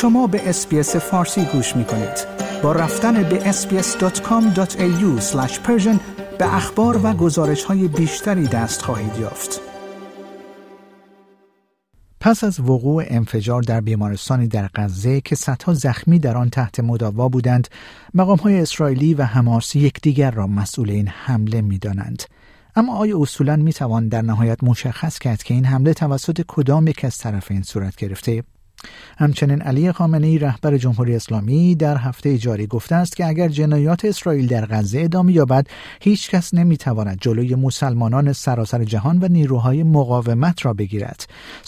شما به SBS فارسی گوش می کنید. با رفتن به sbs.com.au/persian به اخبار و گزارش‌های بیشتری دست خواهید یافت. پس از وقوع انفجار در بیمارستانی در غزه که صدها زخمی در آن تحت مداوا بودند، مقام‌های اسرائیلی و حماس یکدیگر را مسئول این حمله می‌دانند. اما آیا اصولاً می‌توان در نهایت مشخص کرد که این حمله توسط کدام یک از طرفین صورت گرفته؟ همچنین علی خامنهای رهبر جمهوری اسلامی در هفته جاری گفته است که اگر جنایات اسرائیل در غزه ادامه یابد، هیچ کس نمیتواند جلوی مسلمانان سراسر جهان و نیروهای مقاومت را بگیرد.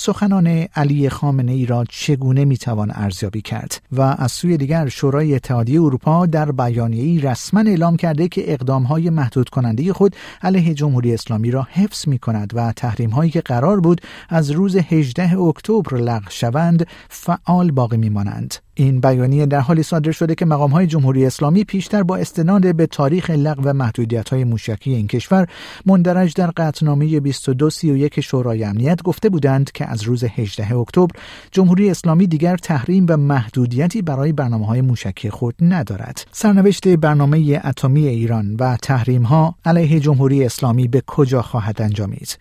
سخنان علی خامنهای را چگونه میتوان ارزیابی کرد؟ و از سوی دیگر شورای اتحادیه اروپا در بیانیه‌ای رسما اعلام کرده که اقدام‌های محدود کننده خود علیه جمهوری اسلامی را حفظ میکند و تحریم‌هایی که قرار بود از روز 18 اکتبر لغو شوند فعال باقی میمانند. این بیانیه در حالی صادر شده که مقام‌های جمهوری اسلامی پیشتر با استناد به تاریخ لغو محدودیت‌های موشکی این کشور مندرج در قطعنامه 2231 شورای امنیت گفته بودند که از روز 18 اکتبر جمهوری اسلامی دیگر تحریم و محدودیتی برای برنامه‌های موشکی خود ندارد. سرنوشت برنامه اتمی ایران و تحریم‌ها علیه جمهوری اسلامی به کجا خواهد انجامید؟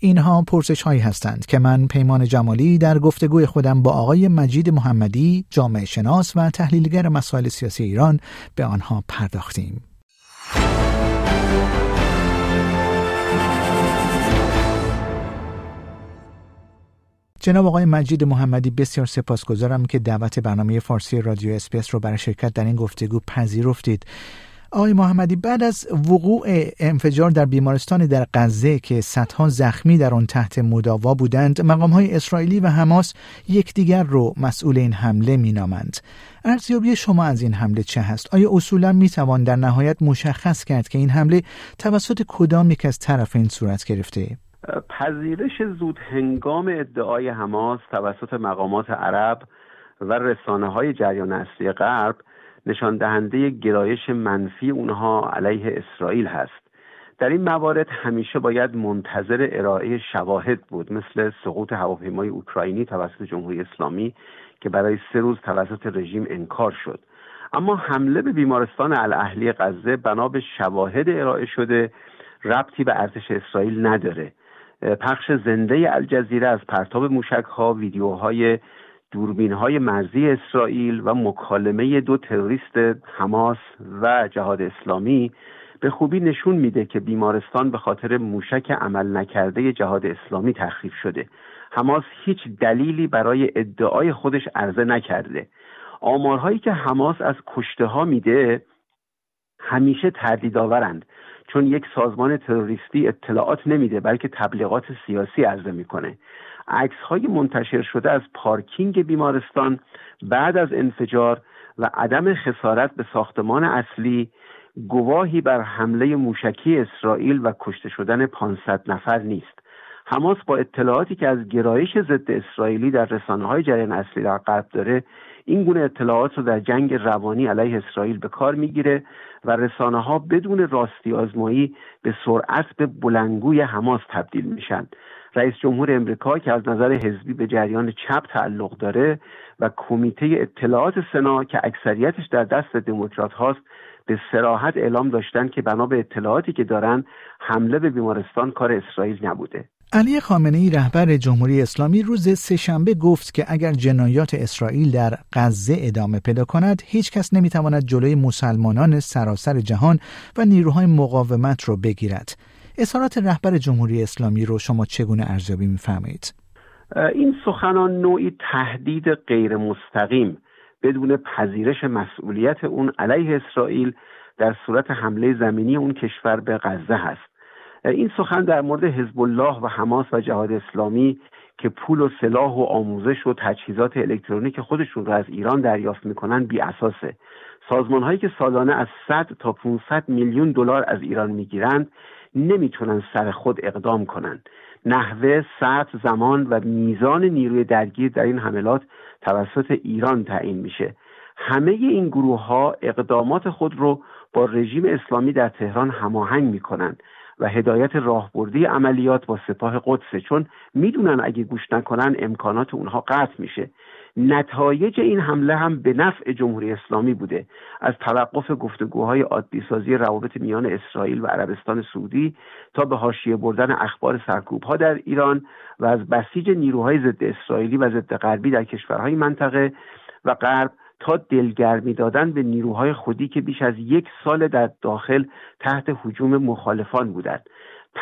اینها پرسش‌هایی هستند که من پیمان جمالی در گفتگوی خودم با آقای مجید محمدی، شناس و تحلیلگر مسائل سیاسی ایران، به آنها پرداختیم. جناب آقای مجید محمدی، بسیار سپاسگزارم که دعوت برنامه فارسی رادیو اس‌بی‌اس رو برای شرکت در این گفتگو پذیرفتید. آقای محمدی، بعد از وقوع انفجار در بیمارستان در غزه که صدها زخمی در آن تحت مداوا بودند، مقام‌های اسرائیلی و حماس یکدیگر رو مسئول این حمله مینامند. ارزیابی شما از این حمله چه هست؟ آیا اصولاً میتوان در نهایت مشخص کرد که این حمله توسط کدام یک از طرفین صورت گرفته؟ پذیرش زود هنگام ادعای حماس توسط مقامات عرب و رسانه‌های جریان اصلی غرب نشان دهنده گرایش منفی اونها علیه اسرائیل هست. در این موارد همیشه باید منتظر ارائه شواهد بود، مثل سقوط هواپیمای اوکراینی توسط جمهوری اسلامی که برای 3 روز توسط رژیم انکار شد. اما حمله به بیمارستان الاهلی غزه بنا به شواهد ارائه شده ربطی به ارتش اسرائیل نداره. پخش زنده الجزیره از پرتاب موشک‌ها، ویدیوهای دوربین‌های مرزی اسرائیل و مکالمه 2 تروریست حماس و جهاد اسلامی به خوبی نشون میده که بیمارستان به خاطر موشک عمل نکرده جهاد اسلامی تخریب شده. حماس هیچ دلیلی برای ادعای خودش عرضه نکرده. آمارهایی که حماس از کشته‌ها میده همیشه تردیدآورند، چون یک سازمان تروریستی اطلاعات نمیده بلکه تبلیغات سیاسی عرضه میکنه. عکس‌های منتشر شده از پارکینگ بیمارستان بعد از انفجار و عدم خسارت به ساختمان اصلی گواهی بر حمله موشکی اسرائیل و کشته شدن 500 نفر نیست. حماس با اطلاعاتی که از گرایش ضد اسرائیلی در رسانه‌های جریان اصلی در غرب داره، این گونه اطلاعات رو در جنگ روانی علیه اسرائیل به کار میگیره و رسانه‌ها بدون راستی آزمایی به سرعت به بلنگوی حماس تبدیل میشن. رئیس جمهور امریکا که از نظر حزبی به جریان چپ تعلق داره و کمیته اطلاعات سنا که اکثریتش در دست دموکرات هاست، به صراحت اعلام داشتن که بنا به اطلاعاتی که دارن حمله به بیمارستان کار اسرائیل نبوده. علی خامنه‌ای رهبر جمهوری اسلامی روز سه‌شنبه گفت که اگر جنایات اسرائیل در غزه ادامه پیدا کند، هیچ کس نمیتواند جلوی مسلمانان سراسر جهان و نیروهای مقاومت رو بگیرد. اظهارات رهبر جمهوری اسلامی رو شما چگونه ارزیابی می‌فرمایید؟ این سخنان نوعی تهدید غیر مستقیم بدون پذیرش مسئولیت اون علیه اسرائیل در صورت حمله زمینی اون کشور به غزه هست. این سخن در مورد حزب الله و حماس و جهاد اسلامی که پول و سلاح و آموزش و تجهیزات الکترونیک خودشون را از ایران دریافت میکنن بی اساسه. سازمان‌هایی که سالانه از 100 تا 500 میلیون دلار از ایران میگیرند نمیتونن سر خود اقدام کنن. نحوه، سطح، زمان و میزان نیروی درگیر در این حملات توسط ایران تعیین میشه. همه این گروه‌ها اقدامات خود رو با رژیم اسلامی در تهران هماهنگ میکنن و هدایت راهبردی عملیات با سپاه قدس، چون میدونن اگه گوش نکنن امکانات اونها قطع میشه. نتایج این حمله هم به نفع جمهوری اسلامی بوده. از توقف گفتگوهای عادیسازی روابط میان اسرائیل و عربستان سعودی تا به حاشیه بردن اخبار سرکوب‌ها در ایران و از بسیج نیروهای ضد اسرائیلی و ضد غربی در کشورهای منطقه و غرب تا دلگرمی دادن به نیروهای خودی که بیش از یک سال در داخل تحت هجوم مخالفان بودند.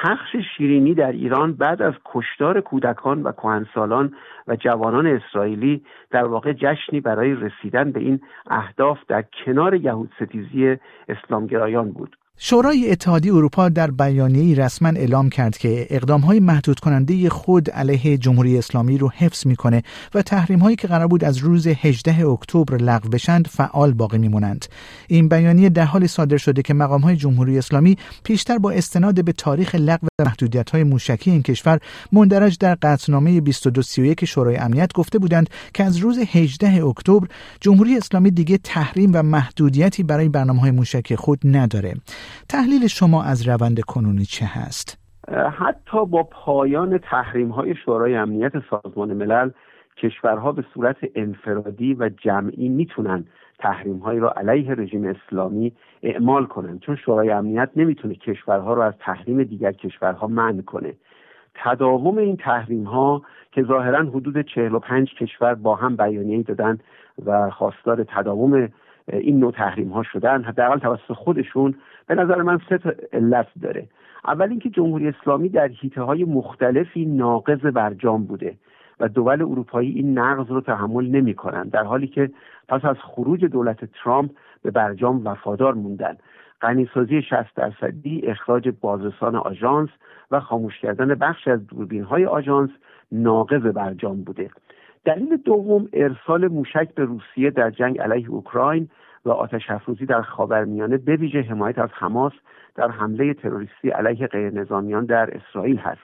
پخش شیرینی در ایران بعد از کشتار کودکان و کهنسالان و جوانان اسرائیلی در واقع جشنی برای رسیدن به این اهداف در کنار یهودستیزی اسلامگرایان بود. شورای اتحادیه اروپا در بیانیه‌ای رسما اعلام کرد که اقدام‌های محدودکننده خود علیه جمهوری اسلامی رو حفظ می‌کنه و تحریم‌هایی که قرار بود از روز 18 اکتبر لغو بشند فعال باقی می‌مونند. این بیانیه در حال صادر شده که مقام‌های جمهوری اسلامی پیشتر با استناد به تاریخ لغو محدودیت‌های موشکی این کشور مندرج در قطعنامه 2231 شورای امنیت گفته بودند که از روز 18 اکتبر جمهوری اسلامی دیگه تحریم و محدودیتی برای برنامه‌های موشکی خود نداره. تحلیل شما از روند کنونی چه هست؟ حتی با پایان تحریم‌های شورای امنیت سازمان ملل، کشورها به صورت انفرادی و جمعی میتونن تحریم‌های را علیه رژیم اسلامی اعمال کنن، چون شورای امنیت نمیتونه کشورها را از تحریم دیگر کشورها منع کنه. تداوم این تحریم‌ها که ظاهراً حدود 45 کشور با هم بیانیه‌ای دادن و خواستار تداوم این نوع تحریم‌ها شدن، حداقل توسط خودشون، به نظر من سه علت داره. اول اینکه جمهوری اسلامی در حیطه‌های مختلفی ناقض برجام بوده و دول اروپایی این نقض رو تحمل نمی‌کنند، در حالی که پس از خروج دولت ترامپ به برجام وفادار موندن. غنیسازی 60%، اخراج بازرسان آژانس و خاموش کردن بخش از دوربین‌های آژانس ناقض برجام بوده. دلیل دوم، ارسال موشک به روسیه در جنگ علیه اوکراین و آتش افروزی در خاورمیانه، به ویژه حمایت از حماس در حمله تروریستی علیه غیرنظامیان در اسرائیل هست.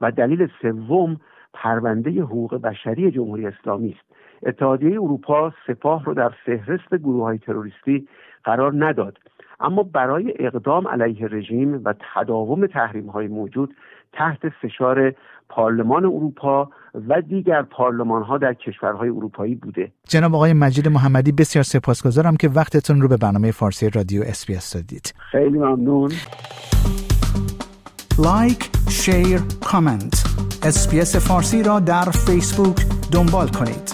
و دلیل سوم، پرونده حقوق بشری جمهوری اسلامی است. اتحادیه اروپا سپاه رو در فهرست گروه‌های تروریستی قرار نداد، اما برای اقدام علیه رژیم و تداوم تحریم‌های موجود تحت فشار پارلمان اروپا و دیگر پارلمان‌ها در کشورهای اروپایی بوده. جناب آقای مجید محمدی، بسیار سپاسگزارم که وقتتون رو به برنامه فارسی رادیو SBS دادید. خیلی ممنون. لایک، شیر، کامنت. SBS فارسی را در فیسبوک دنبال کنید.